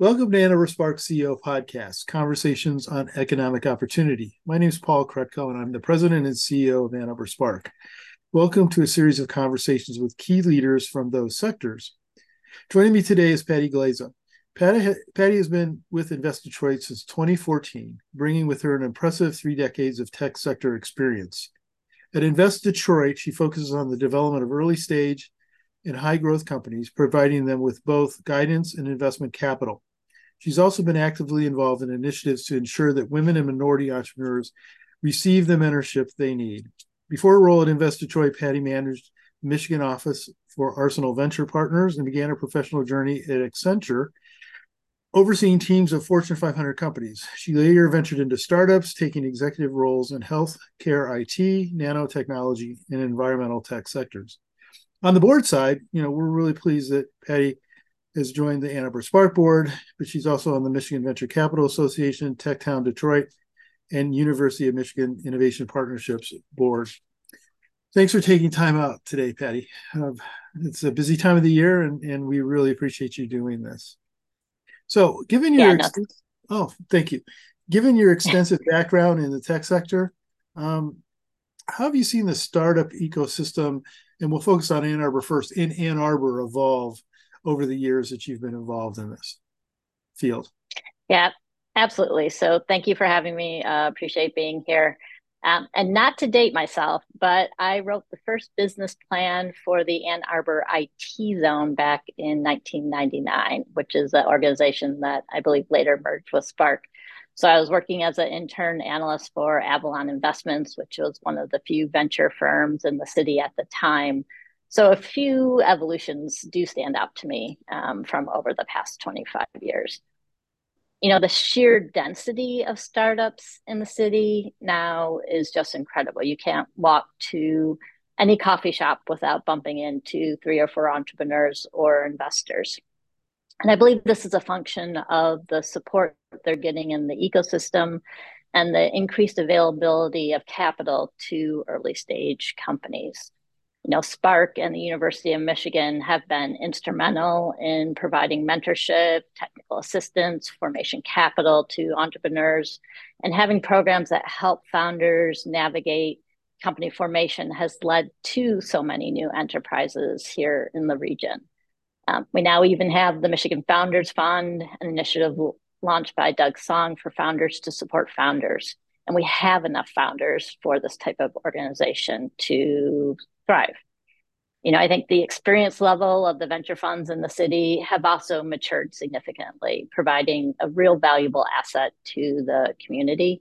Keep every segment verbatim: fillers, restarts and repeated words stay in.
Welcome to Ann Arbor Spark C E O Podcast, Conversations on Economic Opportunity. My name is Paul Krutko, and I'm the president and C E O of Ann Arbor Spark. Welcome to a series of conversations with key leaders from those sectors. Joining me today is Patti Glaza. Patti, Patti has been with Invest Detroit since twenty fourteen, bringing with her an impressive three decades of tech sector experience. At Invest Detroit, she focuses on the development of early stage and high growth companies, providing them with both guidance and investment capital. She's also been actively involved in initiatives to ensure that women and minority entrepreneurs receive the mentorship they need. Before her role at Invest Detroit, Patti managed the Michigan office for Arsenal Venture Partners and began her professional journey at Accenture, overseeing teams of Fortune five hundred companies. She later ventured into startups, taking executive roles in healthcare I T, nanotechnology, and environmental tech sectors. On the board side, you know, we're really pleased that Patti has joined the Ann Arbor Spark Board, but she's also on the Michigan Venture Capital Association, Tech Town Detroit, and University of Michigan Innovation Partnerships Board. Thanks for taking time out today, Patti. Uh, it's a busy time of the year, and, and we really appreciate you doing this. So given your, yeah, ex- oh, thank you. Given your extensive background in the tech sector, um, how have you seen the startup ecosystem, and we'll focus on Ann Arbor first, in Ann Arbor evolve over the years that you've been involved in this field? Yeah, absolutely. So thank you for having me. Uh, appreciate being here. Um, and not to date myself, but I wrote the first business plan for the Ann Arbor I T Zone back in nineteen ninety-nine, which is an organization that I believe later merged with Spark. So I was working as an intern analyst for Avalon Investments, which was one of the few venture firms in the city at the time. So a few evolutions do stand out to me um, from over the past twenty-five years. You know, the sheer density of startups in the city now is just incredible. You can't walk to any coffee shop without bumping into three or four entrepreneurs or investors. And I believe this is a function of the support they're getting in the ecosystem and the increased availability of capital to early stage companies. You know, Spark and the University of Michigan have been instrumental in providing mentorship, technical assistance, formation capital to entrepreneurs, and having programs that help founders navigate company formation has led to so many new enterprises here in the region. Um, we now even have the Michigan Founders Fund, an initiative launched by Doug Song for founders to support founders. And we have enough founders for this type of organization to thrive. You know, I think the experience level of the venture funds in the city have also matured significantly, providing a real valuable asset to the community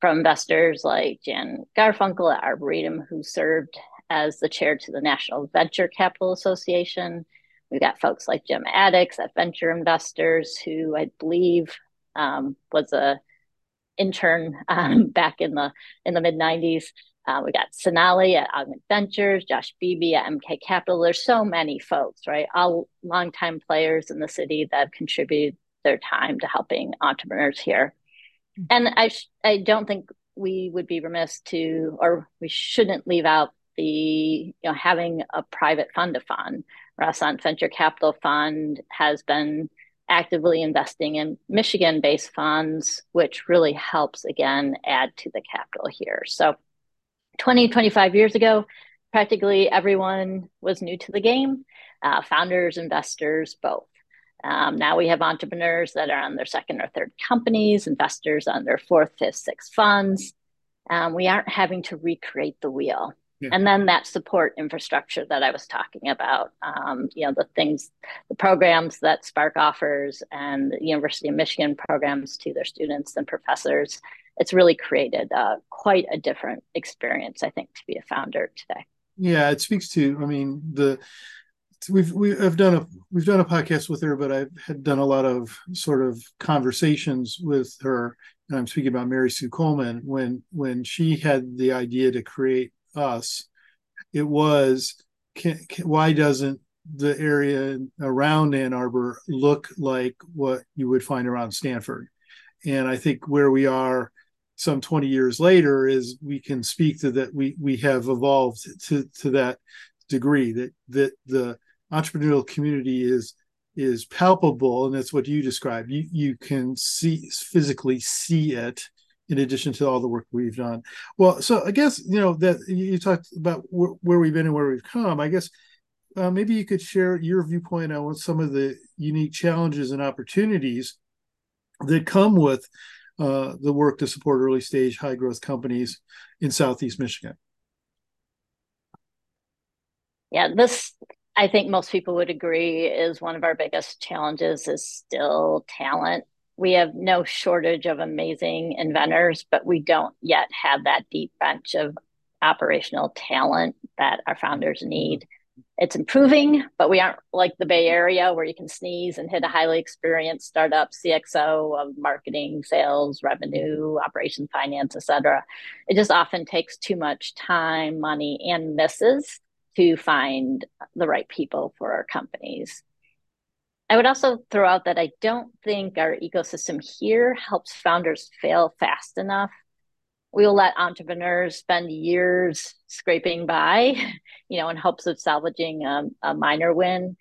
from investors like Jan Garfunkel at Arboretum, who served as the chair to the National Venture Capital Association. We've got folks like Jim Addicks at Venture Investors, who I believe um, was a intern um, back in the in the mid nineties. Uh, we got Sonali at Augment Ventures, Josh Beebe at M K Capital. There's so many folks, right? All longtime players in the city that have contributed their time to helping entrepreneurs here. And I sh- I don't think we would be remiss to, or we shouldn't leave out the, you know, having a private fund of fund. Ross Ant Venture Capital Fund has been actively investing in Michigan-based funds, which really helps, again, add to the capital here. So twenty, twenty-five years ago, practically everyone was new to the game, uh, founders, investors, both. Um, now we have entrepreneurs that are on their second or third companies, investors on their fourth, fifth, sixth funds. Um, we aren't having to recreate the wheel. And then that support infrastructure that I was talking about, um, you know, the things, the programs that Spark offers and the University of Michigan programs to their students and professors, it's really created uh, quite a different experience, I think, to be a founder today. Yeah, it speaks to, I mean, the we've we have done a we've done a podcast with her, but I've had done a lot of sort of conversations with her, and I'm speaking about Mary Sue Coleman when when she had the idea to create us. It was, can, can, why doesn't the area around Ann Arbor look like what you would find around Stanford? And I think where we are some twenty years later is we can speak to that. We we have evolved to, to that degree that, that the entrepreneurial community is is palpable, and that's what you described. You you can see physically see it. In addition to all the work we've done, well, so I guess you know that you talked about wh- where we've been and where we've come. I guess uh, maybe you could share your viewpoint on some of the unique challenges and opportunities that come with uh, the work to support early stage high growth companies in Southeast Michigan. Yeah, this I think most people would agree is one of our biggest challenges is still talent. We have no shortage of amazing inventors, but we don't yet have that deep bench of operational talent that our founders need. It's improving, but we aren't like the Bay Area where you can sneeze and hit a highly experienced startup C X O of marketing, sales, revenue, operations, finance, et cetera. It just often takes too much time, money, and misses to find the right people for our companies. I would also throw out that I don't think our ecosystem here helps founders fail fast enough. We'll let entrepreneurs spend years scraping by, you know, in hopes of salvaging a, a minor win.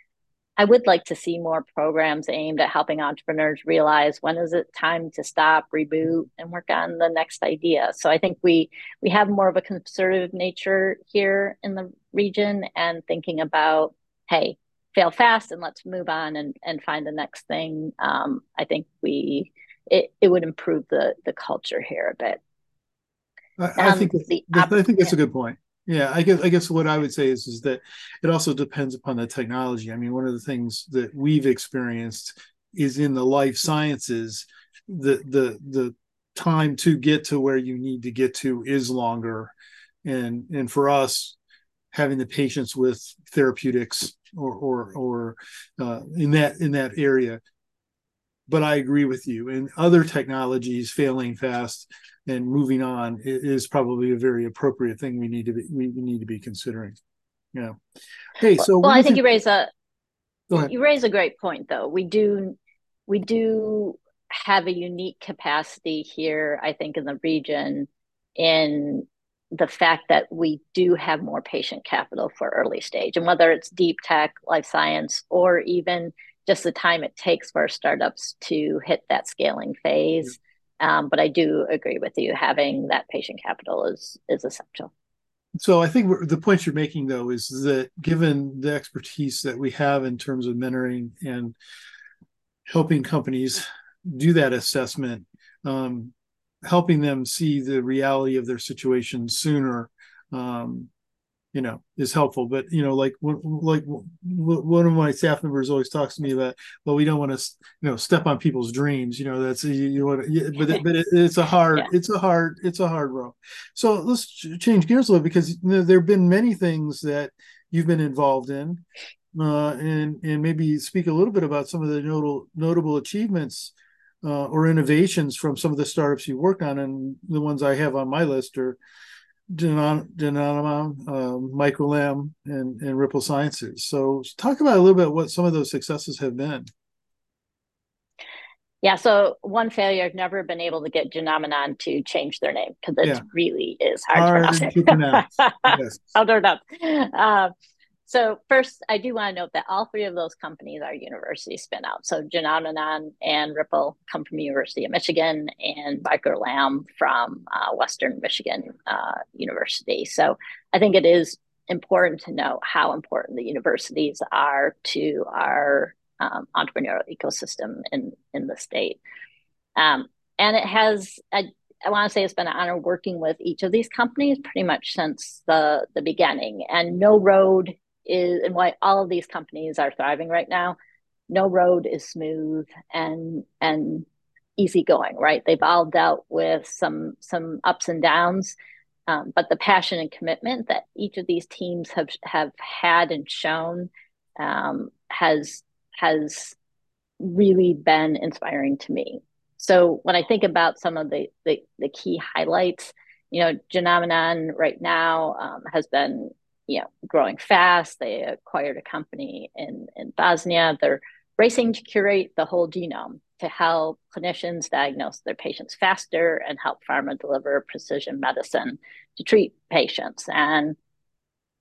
I would like to see more programs aimed at helping entrepreneurs realize when is it time to stop, reboot, and work on the next idea. So I think we we have more of a conservative nature here in the region and thinking about, hey, fail fast and let's move on and, and find the next thing. Um, I think we it, it would improve the the culture here a bit. I, I um, think the, op- I think that's yeah. a good point. Yeah, I guess I guess what I would say is is that it also depends upon the technology. I mean, one of the things that we've experienced is in the life sciences, the the the time to get to where you need to get to is longer, and and for us, having the patience with therapeutics. Or, or, or uh, in that in that area, but I agree with you. And other technologies failing fast and moving on is probably a very appropriate thing we need to be we need to be considering. Yeah. Hey, so well, I think you raise a you raise a great point, though. We do we do have a unique capacity here, I think, in the region in. The fact that we do have more patient capital for early stage, and whether it's deep tech, life science, or even just the time it takes for startups to hit that scaling phase. Yeah. Um, but I do agree with you, having that patient capital is is essential. So I think the point you're making, though, is that given the expertise that we have in terms of mentoring and helping companies do that assessment, um, helping them see the reality of their situation sooner, um, you know, is helpful. But, you know, like like one of my staff members always talks to me about, well, we don't want to, you know, step on people's dreams. You know, that's you, you want to, but but it, it's a hard, yeah. it's a hard, it's a hard road. So let's change gears a little, because you know, there have been many things that you've been involved in, uh, and and maybe speak a little bit about some of the notable notable achievements. Uh, or innovations from some of the startups you worked on, and the ones I have on my list are Genomenon, uh, MicroLamb, and, and Ripple Sciences. So talk about a little bit what some of those successes have been. Yeah, so one failure, I've never been able to get Genomenon to change their name, because it yeah. really is hard, hard to pronounce. Yes. I'll turn it up. Uh, So first, I do want to note that all three of those companies are university spin-outs. So Genomenon and Ripple come from the University of Michigan, and MicroLamb from uh, Western Michigan uh, University. So I think it is important to know how important the universities are to our um, entrepreneurial ecosystem in, in the state. Um, and it has... a, I want to say it's been an honor working with each of these companies pretty much since the, the beginning. And no road is, and why all of these companies are thriving right now, no road is smooth and and easygoing, right? They've all dealt with some some ups and downs, um, but the passion and commitment that each of these teams have have had and shown um, has has really been inspiring to me. So when I think about some of the, the, the key highlights, you know, Genomenon right now um, has been, you know, growing fast. They acquired a company in, in Bosnia. They're racing to curate the whole genome to help clinicians diagnose their patients faster and help pharma deliver precision medicine to treat patients. And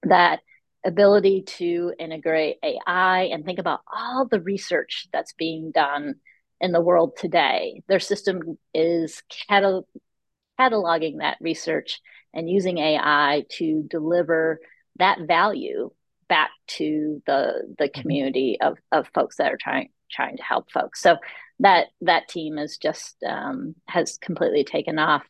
that ability to integrate A I and think about all the research that's being done in the world today. Their system is catalog- cataloging that research and using A I to deliver that value back to the the community of, of folks that are trying trying to help folks. So that that team is just um, has completely taken off.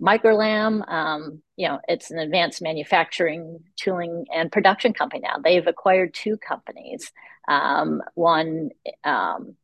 MicroLamb, um, you know, it's an advanced manufacturing, tooling, and production company now. They've acquired two companies, um, one um,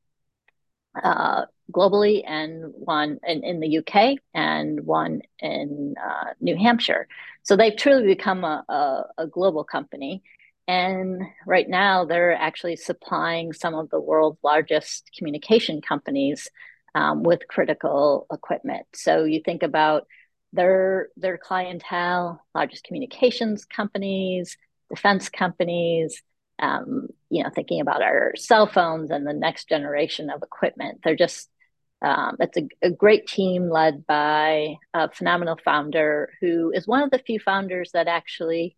uh, globally and one in, in the U K and one in uh, New Hampshire. So they've truly become a, a, a global company. And right now they're actually supplying some of the world's largest communication companies um, with critical equipment. So you think about Their their clientele, largest communications companies, defense companies, um, you know, thinking about our cell phones and the next generation of equipment. They're just, um, it's a, a great team led by a phenomenal founder who is one of the few founders that actually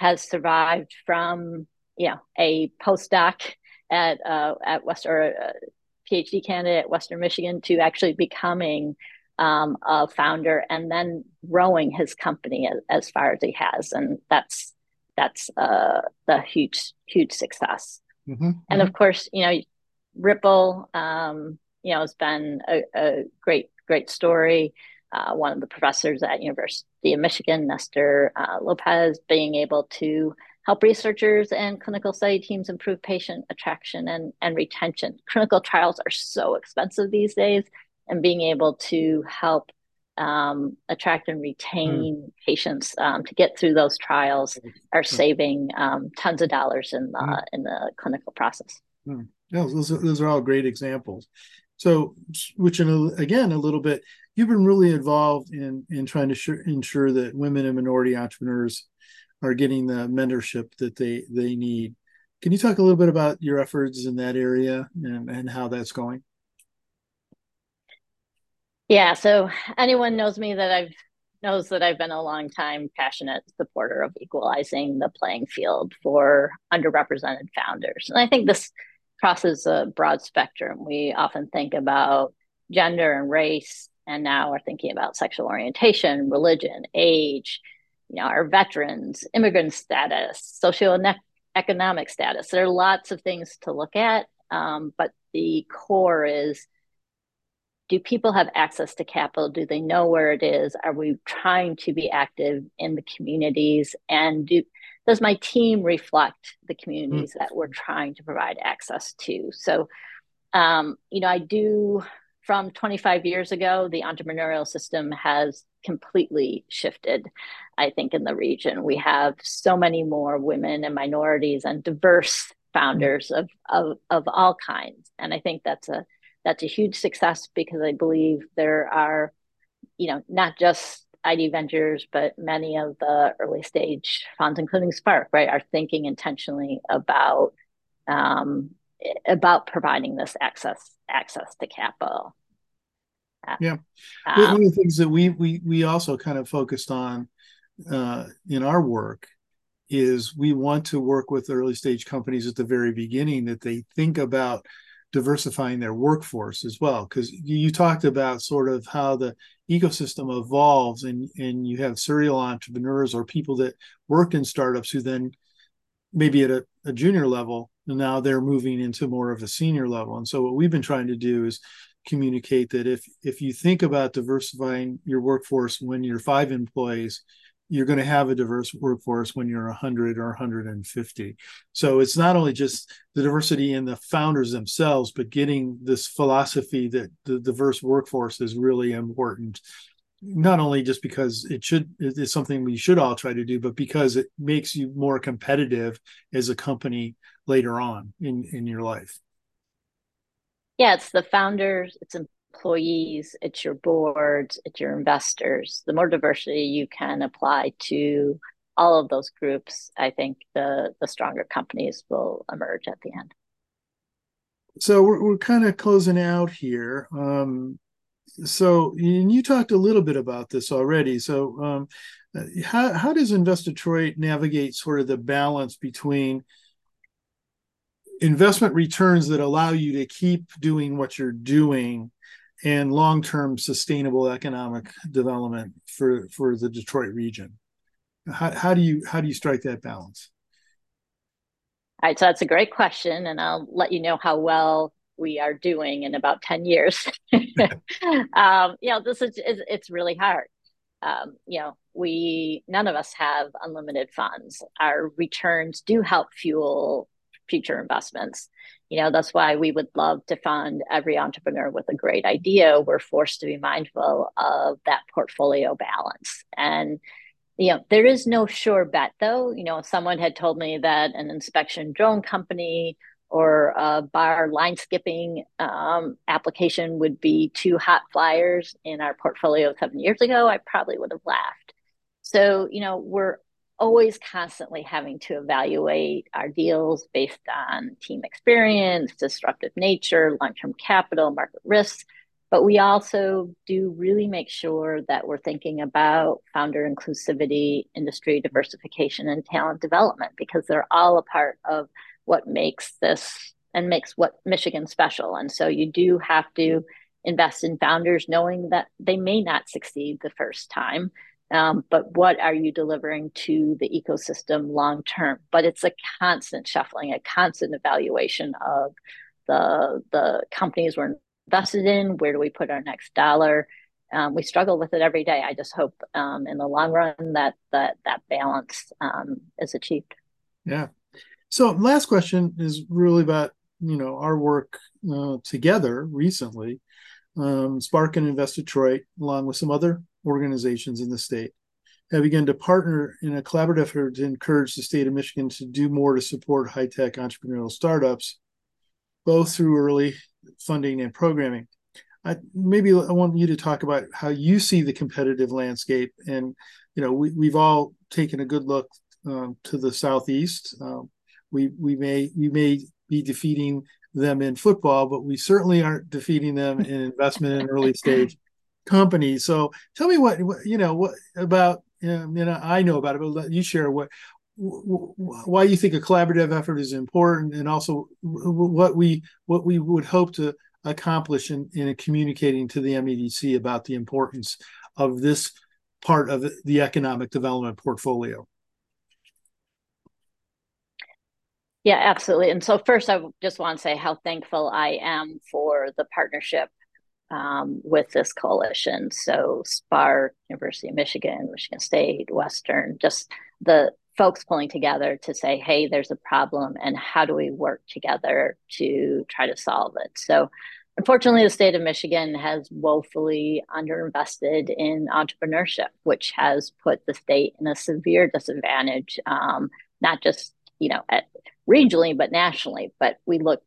has survived from, you know, a postdoc at uh, at West or a PhD candidate at Western Michigan to actually becoming Um, a founder and then growing his company as, as far as he has, and that's that's uh, the huge huge success. Mm-hmm. And of course, you know, Ripple, um, you know, has been a, a great great story. Uh, one of the professors at University of Michigan, Nestor uh, Lopez, being able to help researchers and clinical study teams improve patient attraction and and retention. Clinical trials are so expensive these days. And being able to help um, attract and retain mm. patients um, to get through those trials are saving um, tons of dollars in the mm. in the clinical process. Mm. Yeah, those are, those are all great examples. So, switching again a little bit, you've been really involved in in trying to sh- ensure that women and minority entrepreneurs are getting the mentorship that they they need. Can you talk a little bit about your efforts in that area and, and how that's going? Yeah, so anyone knows me that I've knows that I've been a long time passionate supporter of equalizing the playing field for underrepresented founders. And I think this crosses a broad spectrum. We often think about gender and race, and now we're thinking about sexual orientation, religion, age, you know, our veterans, immigrant status, socioeconomic status. There are lots of things to look at, um, but the core is, do people have access to capital? Do they know where it is? Are we trying to be active in the communities? And do, does my team reflect the communities mm-hmm. that we're trying to provide access to? So, um, you know, I do, from twenty-five years ago, the entrepreneurial system has completely shifted, I think, in the region. We have so many more women and minorities and diverse founders of, of, of all kinds. And I think that's a That's a huge success because I believe there are, you know, not just I D Ventures, but many of the early stage funds, including Spark, right, are thinking intentionally about um, about providing this access access to capital. Yeah, um, one of the things that we we we also kind of focused on uh, in our work is we want to work with early stage companies at the very beginning that they think about diversifying their workforce as well, because you talked about sort of how the ecosystem evolves and, and you have serial entrepreneurs or people that worked in startups who then maybe at a, a junior level, and now they're moving into more of a senior level. And so what we've been trying to do is communicate that if if you think about diversifying your workforce when you're five employees, you're going to have a diverse workforce when you're one hundred or one hundred fifty. So it's not only just the diversity in the founders themselves, but getting this philosophy that the diverse workforce is really important, not only just because it should, it's something we should all try to do, but because it makes you more competitive as a company later on in, in your life. Yeah, it's the founders, it's important. Employees, it's your boards, it's your investors. The more diversity you can apply to all of those groups, I think the the stronger companies will emerge at the end. So we're, we're kind of closing out here. Um, So, and you talked a little bit about this already. So um, how, how does Invest Detroit navigate sort of the balance between investment returns that allow you to keep doing what you're doing and long-term sustainable economic development for, for the Detroit region? How, how do you how do you strike that balance? All right, so that's a great question, and I'll let you know how well we are doing in about ten years. um, you know, this is it's really hard. Um, you know, we none of us have unlimited funds. Our returns do help fuel future investments. You know, that's why we would love to fund every entrepreneur with a great idea. We're forced to be mindful of that portfolio balance. And, you know, there is no sure bet, though. You know, if someone had told me that an inspection drone company or a bar line skipping um, application would be two hot flyers in our portfolio seven years ago, I probably would have laughed. So, you know, we're always constantly having to evaluate our deals based on team experience, disruptive nature, long-term capital, market risks. But we also do really make sure that we're thinking about founder inclusivity, industry diversification, and talent development, because they're all a part of what makes this and makes what Michigan special. And so you do have to invest in founders knowing that they may not succeed the first time. Um, but what are you delivering to the ecosystem long term? But it's a constant shuffling, a constant evaluation of the the companies we're invested in. Where do we put our next dollar? Um, we struggle with it every day. I just hope um, in the long run that that, that balance um, is achieved. Yeah. So last question is really about, you know, our work uh, together recently. Um, Spark and Invest Detroit, along with some other organizations in the state, have begun to partner in a collaborative effort to encourage the state of Michigan to do more to support high-tech entrepreneurial startups, both through early funding and programming. I, maybe I want you to talk about how you see the competitive landscape. And, you know, we, we've all taken a good look um, to the Southeast. Um, we we may we may be defeating them in football, but we certainly aren't defeating them in investment in early stage companies. So tell me what, what you know, what about, um, you know, I know about it, but you share what, wh- wh- why you think a collaborative effort is important, and also what we, what we would hope to accomplish in, in communicating to the M E D C about the importance of this part of the economic development portfolio. Yeah, absolutely. And so first, I just want to say how thankful I am for the partnership um, with this coalition. So Spark, University of Michigan, Michigan State, Western, just the folks pulling together to say, hey, there's a problem, and how do we work together to try to solve it? So unfortunately, the state of Michigan has woefully underinvested in entrepreneurship, which has put the state in a severe disadvantage, um, not just, you know, at regionally, but nationally. But we look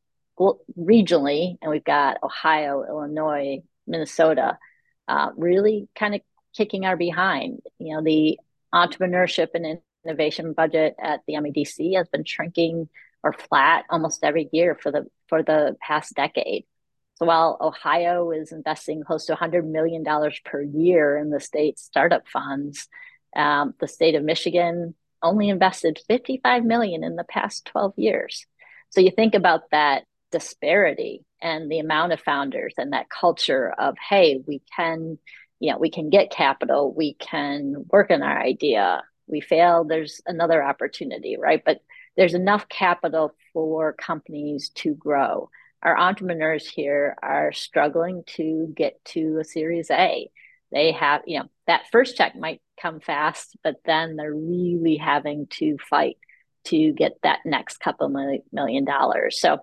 regionally, and we've got Ohio, Illinois, Minnesota, uh, really kind of kicking our behind. You know, the entrepreneurship and innovation budget at the M E D C has been shrinking or flat almost every year for the for the past decade. So while Ohio is investing close to one hundred million dollars per year in the state startup funds, um, the state of Michigan only invested fifty-five million dollars in the past twelve years. So you think about that disparity and the amount of founders and that culture of, hey, we can, you know, we can get capital, we can work on our idea. We fail, there's another opportunity, right? But there's enough capital for companies to grow. Our entrepreneurs here are struggling to get to a Series A. They have, you know, that first check might come fast, but then they're really having to fight to get that next couple million dollars. So,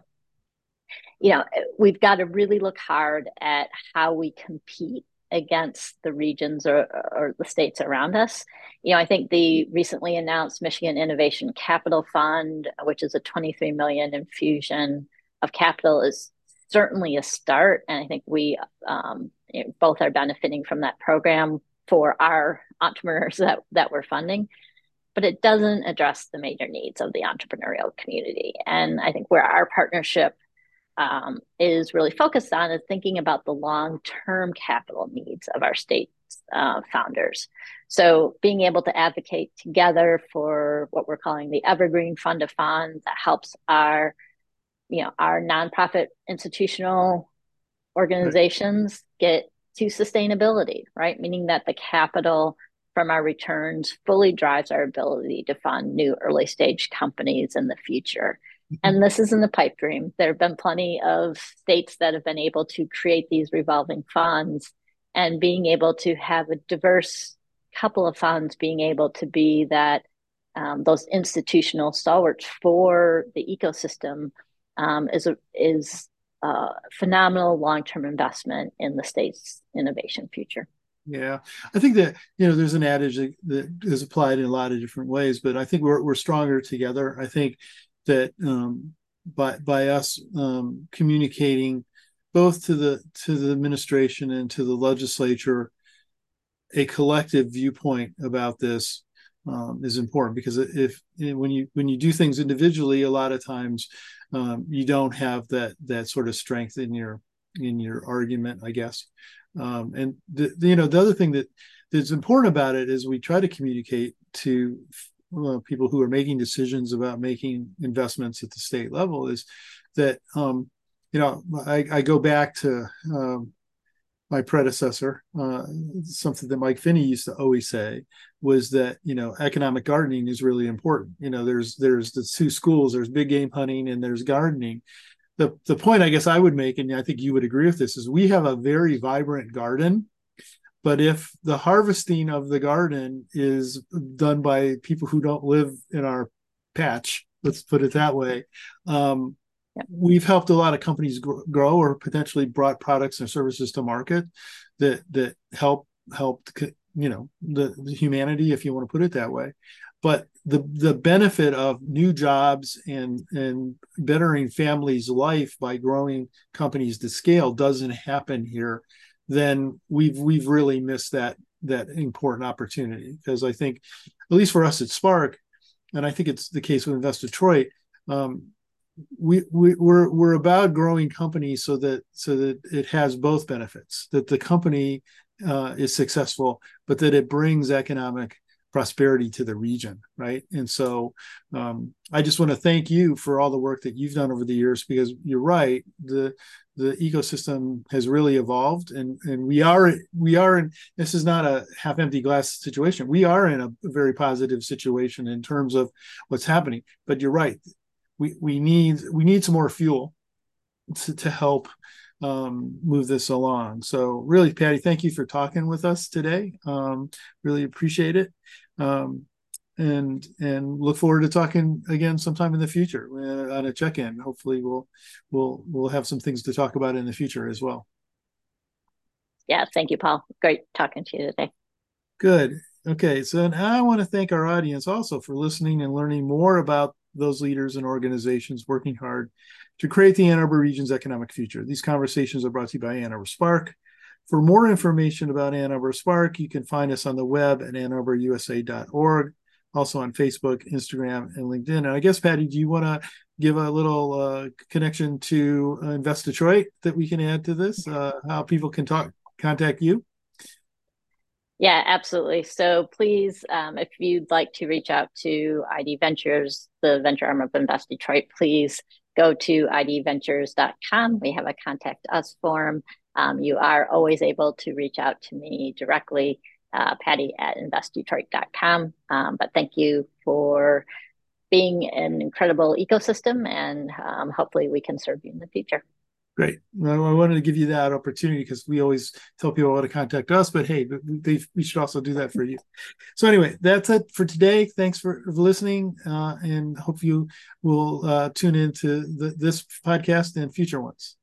you know, we've got to really look hard at how we compete against the regions or, or the states around us. You know, I think the recently announced Michigan Innovation Capital Fund, which is a twenty-three million dollars infusion of capital, is certainly a start. And I think we um, you know, both are benefiting from that program for our entrepreneurs that, that we're funding, but it doesn't address the major needs of the entrepreneurial community. And I think where our partnership um, is really focused on is thinking about the long-term capital needs of our state's uh, founders. So being able to advocate together for what we're calling the Evergreen Fund of Funds that helps our, you know, our nonprofit institutional organizations get to sustainability, right? Meaning that the capital from our returns fully drives our ability to fund new early stage companies in the future. And this isn't a pipe dream. There have been plenty of states that have been able to create these revolving funds, and being able to have a diverse couple of funds being able to be that um, those institutional stalwarts for the ecosystem um, is a, is a phenomenal long-term investment in the state's innovation future. Yeah, I think that, you know, there's an adage that, that is applied in a lot of different ways, but I think we're we're stronger together. I think that um, by by us um, communicating both to the to the administration and to the legislature a collective viewpoint about this um, is important, because if when you when you do things individually, a lot of times um, you don't have that that sort of strength in your in your argument, I guess. Um, and the, the, you know, the other thing that that's important about it is we try to communicate to uh, people who are making decisions about making investments at the state level is that, um, you know, I, I go back to um, my predecessor, uh, something that Mike Finney used to always say was that, you know, economic gardening is really important. You know, there's there's the two schools, there's big game hunting and there's gardening. The, the point I guess I would make, and I think you would agree with this, is we have a very vibrant garden, but if the harvesting of the garden is done by people who don't live in our patch, let's put it that way, um, yeah. we've helped a lot of companies grow, grow or potentially brought products and services to market that that help helped, you know, the, the humanity, if you want to put it that way. But the the benefit of new jobs and, and bettering families' life by growing companies to scale doesn't happen here, then we've we've really missed that that important opportunity. Because I think, at least for us at Spark, and I think it's the case with Invest Detroit, um, we we we're we're about growing companies so that so that it has both benefits, that the company uh, is successful, but that it brings economic prosperity to the region, right? And so um, I just want to thank you for all the work that you've done over the years, because you're right, the the ecosystem has really evolved, and and we are we are in, this is not a half empty glass situation. We are in a very positive situation in terms of what's happening. But you're right, we we need we need some more fuel to, to help um move this along. So really, Patti, thank you for talking with us today. Um really appreciate it. Um and and look forward to talking again sometime in the future uh, on a check-in. Hopefully we'll we'll we'll have some things to talk about in the future as well. Yeah, thank you, Paul. Great talking to you today. Good. Okay, so now I want to thank our audience also for listening and learning more about those leaders and organizations working hard to create the Ann Arbor region's economic future. These conversations are brought to you by Ann Arbor Spark. For more information about Ann Arbor Spark, you can find us on the web at ann arbor u s a dot org, also on Facebook, Instagram, and LinkedIn. And I guess, Patti, do you want to give a little uh, connection to uh, Invest Detroit that we can add to this, uh, how people can talk, contact you? Yeah, absolutely. So please, um, if you'd like to reach out to I D Ventures, the venture arm of Invest Detroit, please go to i d ventures dot com. We have a contact us form. Um, you are always able to reach out to me directly, uh, Patti at invest detroit dot com. Um, but thank you for being an incredible ecosystem, and um, hopefully we can serve you in the future. Great. Well, I wanted to give you that opportunity because we always tell people how to contact us, but hey, they, we should also do that for you. So anyway, that's it for today. Thanks for listening, uh, and hope you will uh, tune into the, this podcast and future ones.